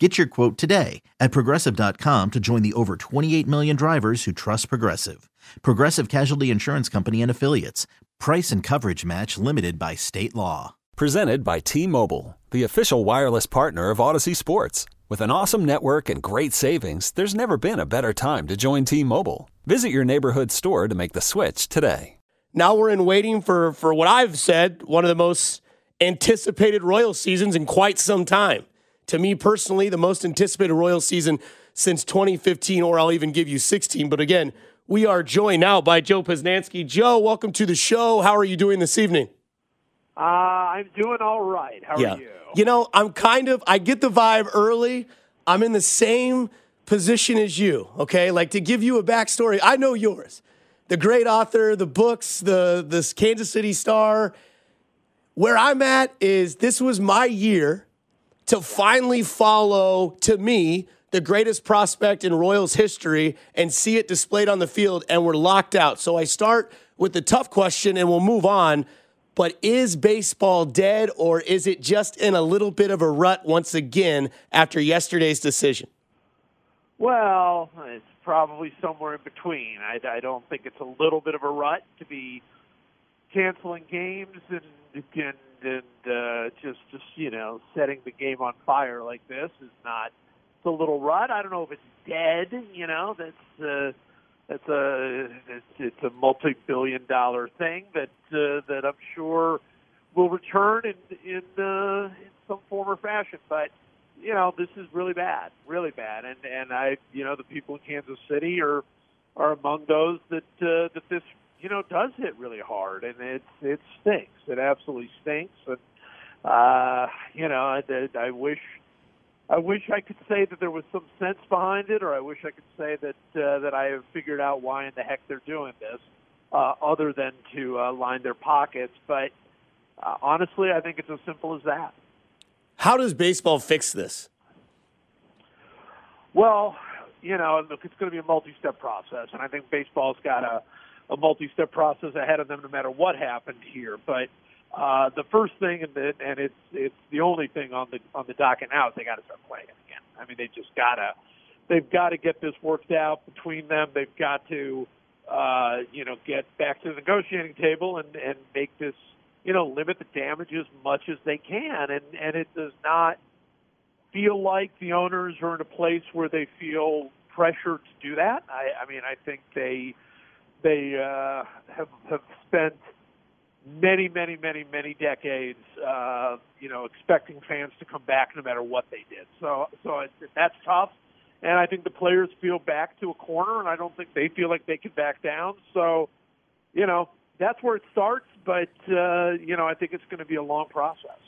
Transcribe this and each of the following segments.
Get your quote today at Progressive.com to join the over 28 million drivers who trust Progressive. Progressive Casualty Insurance Company and Affiliates. Price and coverage match limited by state law. Presented by T-Mobile, the official wireless partner of Odyssey Sports. With an awesome network and great savings, there's never been a better time to join T-Mobile. Visit your neighborhood store to make the switch today. Now we're in waiting for what I've said, one of the most anticipated Royal seasons in quite some time. To me personally, the most anticipated Royal season since 2015, or I'll even give you 16. But again, we are joined now by Joe Posnanski. Joe, welcome to the show. How are you doing this evening? I'm doing all right. How are you? You know, I get the vibe early. I'm in the same position as you, okay? Like, to give you a backstory, I know yours. The great author, the books, the Kansas City Star. Where I'm at is this was my year to finally follow, to me, the greatest prospect in Royals history and see it displayed on the field, and we're locked out. So I start with the tough question, and we'll move on. But is baseball dead, or is it just in a little bit of a rut once again after yesterday's decision? Well, it's probably somewhere in between. I don't think it's a little bit of a rut to be canceling games and just you know, setting the game on fire like this is not the little rut. I don't know if it's dead. You know, it's a multi-billion-dollar thing that I'm sure will return in some form or fashion. But you know, this is really bad, and I, you know, the people in Kansas City are among those that this, you know, does hit really hard, and it stinks. It absolutely stinks. And you know, I wish I could say that there was some sense behind it, or I wish I could say that I have figured out why in the heck they're doing this, other than to line their pockets. But honestly, I think it's as simple as that. How does baseball fix this? Well, you know, look, it's going to be a multi-step process, and I think baseball's got a multi-step process ahead of them no matter what happened here. But the first thing, and it's the only thing on the docket now, is they got to start playing again. I mean, they've got to get this worked out between them. They've got to you know, get back to the negotiating table and make this, you know, limit the damage as much as they can. And it does not feel like the owners are in a place where they feel pressured to do that. I mean, I think they have spent many, many, many, many decades, you know, expecting fans to come back no matter what they did. So that's tough, and I think the players feel back to a corner, and I don't think they feel like they can back down. So, you know, that's where it starts, but, you know, I think it's going to be a long process.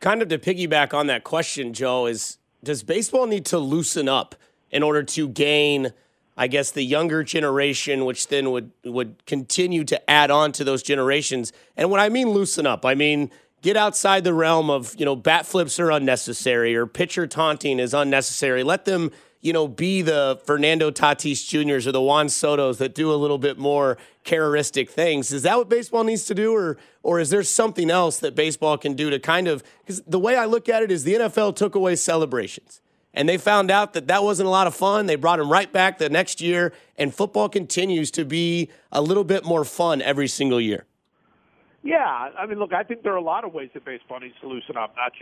Kind of to piggyback on that question, Joe, is does baseball need to loosen up in order to gain – I guess the younger generation, which then would continue to add on to those generations. And when I mean loosen up, I mean get outside the realm of, you know, bat flips are unnecessary or pitcher taunting is unnecessary. Let them, you know, be the Fernando Tatis Jr.'s or the Juan Sotos that do a little bit more characteristic things. Is that what baseball needs to do, or is there something else that baseball can do to kind of – because the way I look at it is the NFL took away celebrations. And they found out that wasn't a lot of fun. They brought him right back the next year, and football continues to be a little bit more fun every single year. Yeah, I mean, look, I think there are a lot of ways that baseball needs to loosen up, not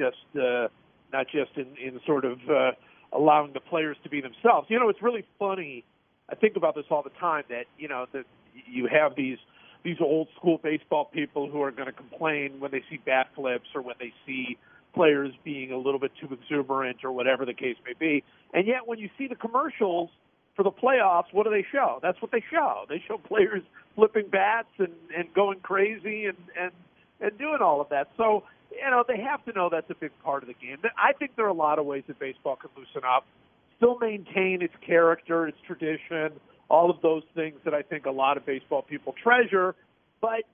just in sort of allowing the players to be themselves. You know, it's really funny. I think about this all the time that, you know, that you have these old school baseball people who are going to complain when they see bat flips or when they see players being a little bit too exuberant or whatever the case may be. And yet when you see the commercials for the playoffs, what do they show? That's what they show. They show players flipping bats and going crazy and doing all of that. So, you know, they have to know that's a big part of the game. I think there are a lot of ways that baseball can loosen up, still maintain its character, its tradition, all of those things that I think a lot of baseball people treasure. But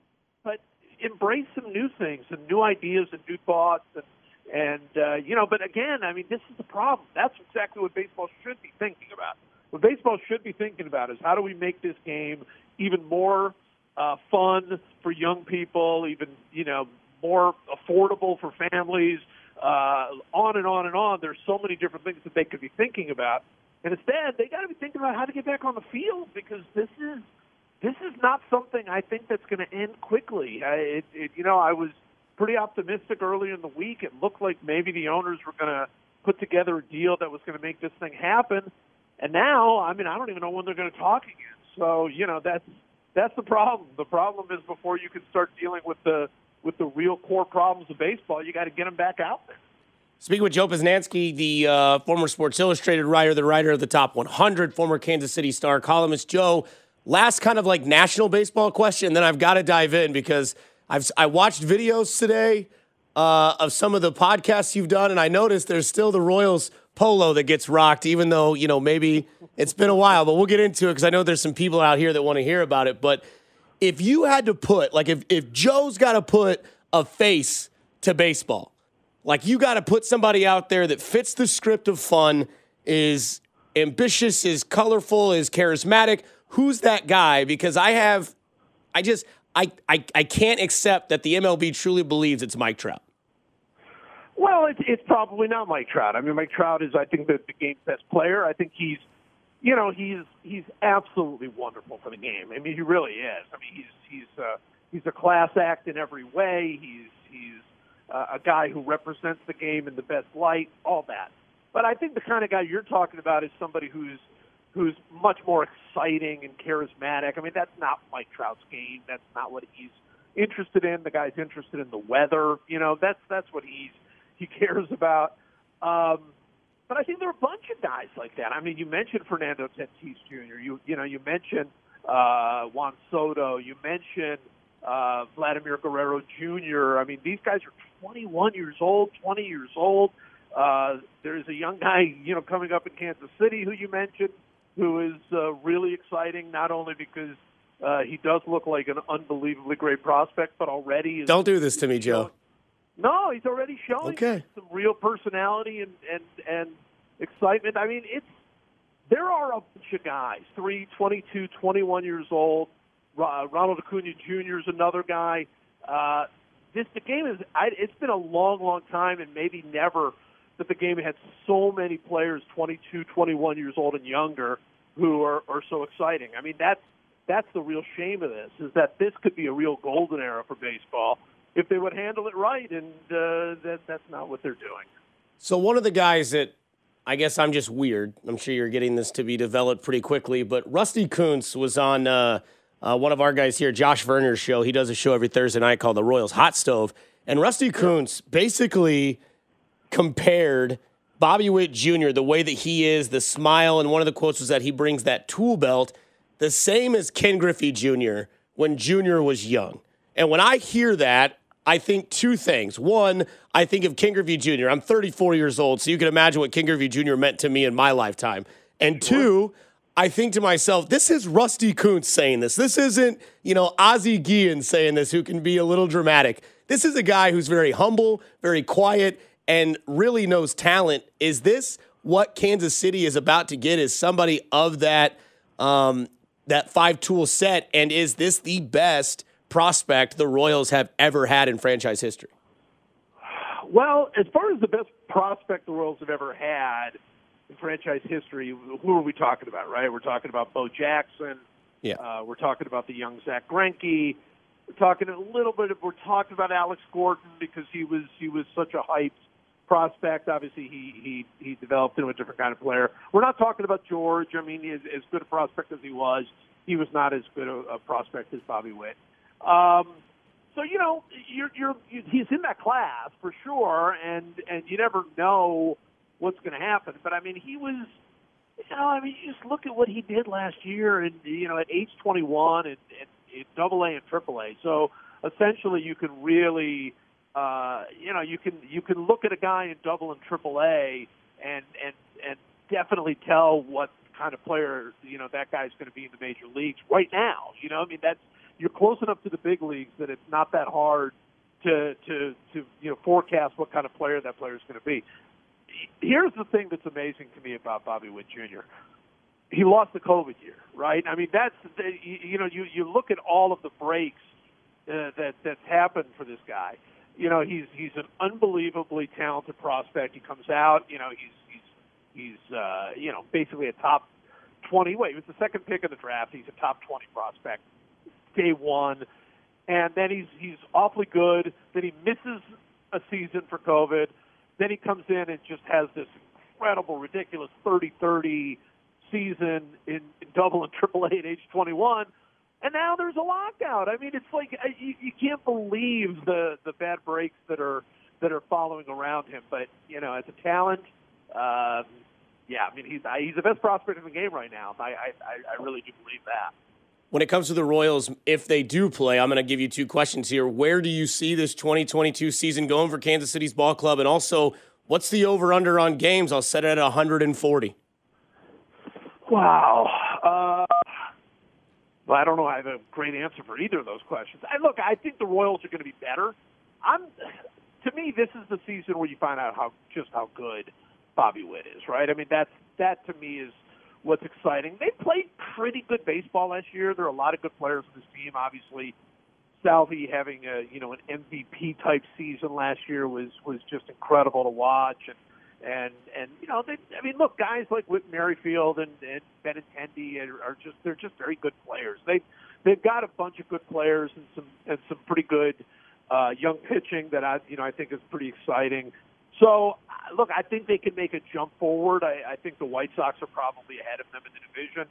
but embrace some new things and new ideas and new thoughts. But again, I mean, this is the problem. That's exactly what baseball should be thinking about. What baseball should be thinking about is how do we make this game even more fun for young people, even, more affordable for families, on and on and on. There's so many different things that they could be thinking about. And instead, they got to be thinking about how to get back on the field, because this is not something I think that's going to end quickly. I was pretty optimistic early in the week. It looked like maybe the owners were going to put together a deal that was going to make this thing happen. And now, I don't even know when they're going to talk again. So, that's the problem. The problem is, before you can start dealing with the real core problems of baseball, you got to get them back out there. Speaking with Joe Posnanski, the former Sports Illustrated writer, the writer of the Top 100, former Kansas City Star columnist. Joe, last kind of like national baseball question, then I've got to dive in, because I watched videos today of some of the podcasts you've done, and I noticed there's still the Royals polo that gets rocked, even though, maybe it's been a while. But we'll get into it, because I know there's some people out here that want to hear about it. But if you had to put, if Joe's got to put a face to baseball, you got to put somebody out there that fits the script of fun, is ambitious, is colorful, is charismatic. Who's that guy? Because I can't accept that the MLB truly believes it's Mike Trout. Well, it's probably not Mike Trout. Mike Trout is, I think, the game's best player. I think he's absolutely wonderful for the game. He really is. He's a class act in every way. He's a guy who represents the game in the best light, all that. But I think the kind of guy you're talking about is somebody who's much more exciting and charismatic. That's not Mike Trout's game. That's not what he's interested in. The guy's interested in the weather. That's what he cares about. But I think there are a bunch of guys like that. You mentioned Fernando Tatis Jr. You mentioned Juan Soto. You mentioned Vladimir Guerrero Jr. These guys are 21 years old, 20 years old. There's a young guy, coming up in Kansas City who you mentioned, who is really exciting, not only because he does look like an unbelievably great prospect, but already... Don't do this to me, Joe. No, he's already showing some real personality and excitement. There are a bunch of guys, 3, 22, 21 years old. Ronald Acuna Jr. is another guy. The game is, it's been a long, long time, and maybe never, that the game had so many players 22, 21 years old and younger who are so exciting. That's the real shame of this, is that this could be a real golden era for baseball if they would handle it right, and that's not what they're doing. So one of the guys that, I guess I'm just weird, I'm sure you're getting this to be developed pretty quickly, but Rusty Kuntz was on... one of our guys here, Josh Verner's show. He does a show every Thursday night called The Royals Hot Stove. And Rusty Kuntz basically compared Bobby Witt Jr., the way that he is, the smile, and one of the quotes was that he brings that tool belt, the same as Ken Griffey Jr. when Jr. was young. And when I hear that, I think two things. One, I think of Ken Griffey Jr. I'm 34 years old, so you can imagine what Ken Griffey Jr. meant to me in my lifetime. And two, I think to myself, this is Rusty Kuntz saying this. This isn't, Ozzie Guillen saying this, who can be a little dramatic. This is a guy who's very humble, very quiet, and really knows talent. Is this what Kansas City is about to get? Is somebody of that that five-tool set? And is this the best prospect the Royals have ever had in franchise history? Well, as far as the best prospect the Royals have ever had in franchise history, who are we talking about, right? We're talking about Bo Jackson. Yeah. We're talking about the young Zach Greinke. We're talking about Alex Gordon, because he was such a hyped prospect. Obviously, he developed into a different kind of player. We're not talking about George. As good a prospect as he was not as good a prospect as Bobby Witt. He's in that class for sure, and you never know what's going to happen. But, you just look at what he did last year and, at age 21 in Double A and Triple A. So, essentially, you can really, you can look at a guy in Double and Triple A and definitely tell what kind of player, that guy's going to be in the major leagues right now. That's, you're close enough to the big leagues that it's not that hard to forecast what kind of player that player is going to be. Here's the thing that's amazing to me about Bobby Witt Jr. He lost the COVID year, right? I mean, that's you look at all of the breaks that's happened for this guy. You know, he's an unbelievably talented prospect. He comes out, he's basically a top 20. He was the second pick of the draft. He's a top 20 prospect day one, and then he's awfully good. Then he misses a season for COVID. Then he comes in and just has this incredible, ridiculous 30-30 season in double and triple A at age 21. And now there's a lockout. I mean, it's like you can't believe the bad breaks that are following around him. But, as a talent, he's the best prospect in the game right now. I really do believe that. When it comes to the Royals, if they do play, I'm going to give you two questions here. Where do you see this 2022 season going for Kansas City's ball club? And also, what's the over-under on games? I'll set it at 140. Wow. Well, I don't know. I have a great answer for either of those questions. Look, I think the Royals are going to be better. To me, this is the season where you find out just how good Bobby Witt is, right? I mean, that to me is what's exciting. They played pretty good baseball last year. There are a lot of good players on this team. Obviously, Salvi having an MVP type season last year was just incredible to watch. And look, guys like Whit Merrifield and Benintendi they're just very good players. They've got a bunch of good players and some pretty good young pitching that I think is pretty exciting. So, look, I think they can make a jump forward. I think the White Sox are probably ahead of them in the division.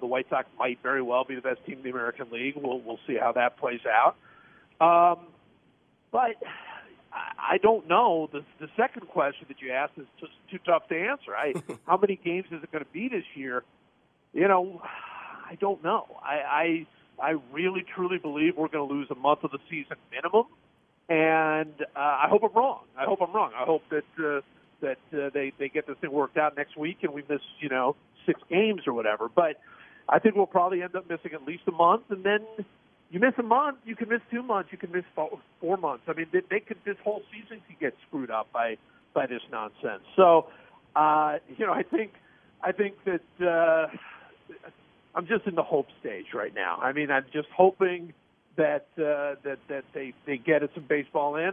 The White Sox might very well be the best team in the American League. We'll see how that plays out. But I don't know. The second question that you asked is just too tough to answer. How many games is it going to be this year? I don't know. I really, truly believe we're going to lose a month of the season minimum. And I hope I'm wrong. I hope that they get this thing worked out next week and we miss, 6 games or whatever. But I think we'll probably end up missing at least a month. And then you miss a month, you can miss 2 months, you can miss 4 months. I mean, this whole season could get screwed up by this nonsense. So, I think that I'm just in the hope stage right now. I mean, I'm just hoping that they get some baseball in,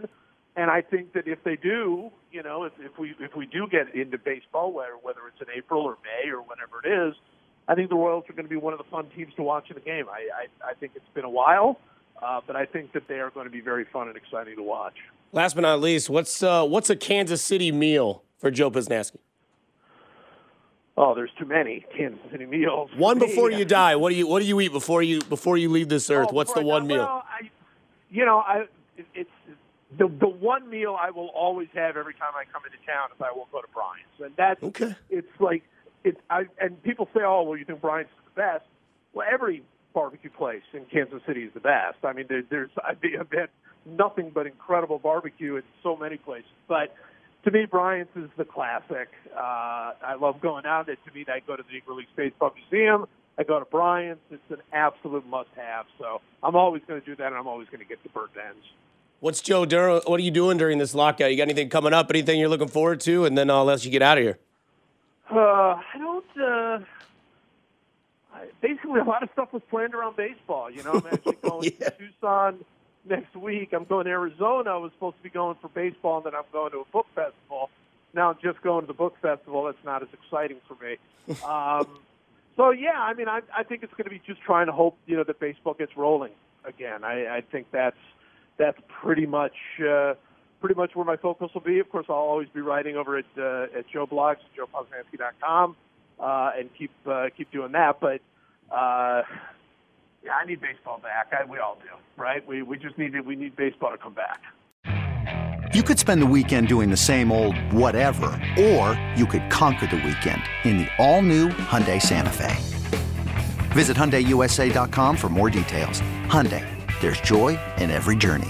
and I think that if they do, if we do get into baseball, whether it's in April or May or whenever it is, I think the Royals are going to be one of the fun teams to watch in the game. I think it's been a while, but I think that they are going to be very fun and exciting to watch. Last but not least, what's a Kansas City meal for Joe Posnanski? Oh, there's too many Kansas City meals. One before you die. What do you eat before you leave this earth? What's the one meal? Well, it's the one meal I will always have every time I come into town is I will go to Bryant's, and that's okay. It's like and people say, oh, well, you think Bryant's is the best? Well, every barbecue place in Kansas City is the best. I mean, I've had nothing but incredible barbecue at so many places, but to me, Bryant's is the classic. I love going out there. To me, I go to the Negro League Baseball Museum. I go to Bryant's. It's an absolute must-have. So I'm always going to do that, and I'm always going to get the burnt ends. What's Joe Durham? What are you doing during this lockout? You got anything coming up? Anything you're looking forward to? And then I'll let you get out of here. I don't. Basically, a lot of stuff was planned around baseball. I'm actually going to Tucson next week. I'm going to Arizona. I was supposed to be going for baseball, and then I'm going to a book festival. Now I'm just going to the book festival. That's not as exciting for me. I think it's going to be just trying to hope, that baseball gets rolling again. I think that's pretty much where my focus will be. Of course, I'll always be writing over at Joe Blogs, JoePosnanski.com, and keep doing that. But yeah, I need baseball back. We all do, right? We just need it. We need baseball to come back. You could spend the weekend doing the same old whatever, or you could conquer the weekend in the all-new Hyundai Santa Fe. Visit HyundaiUSA.com for more details. Hyundai, there's joy in every journey.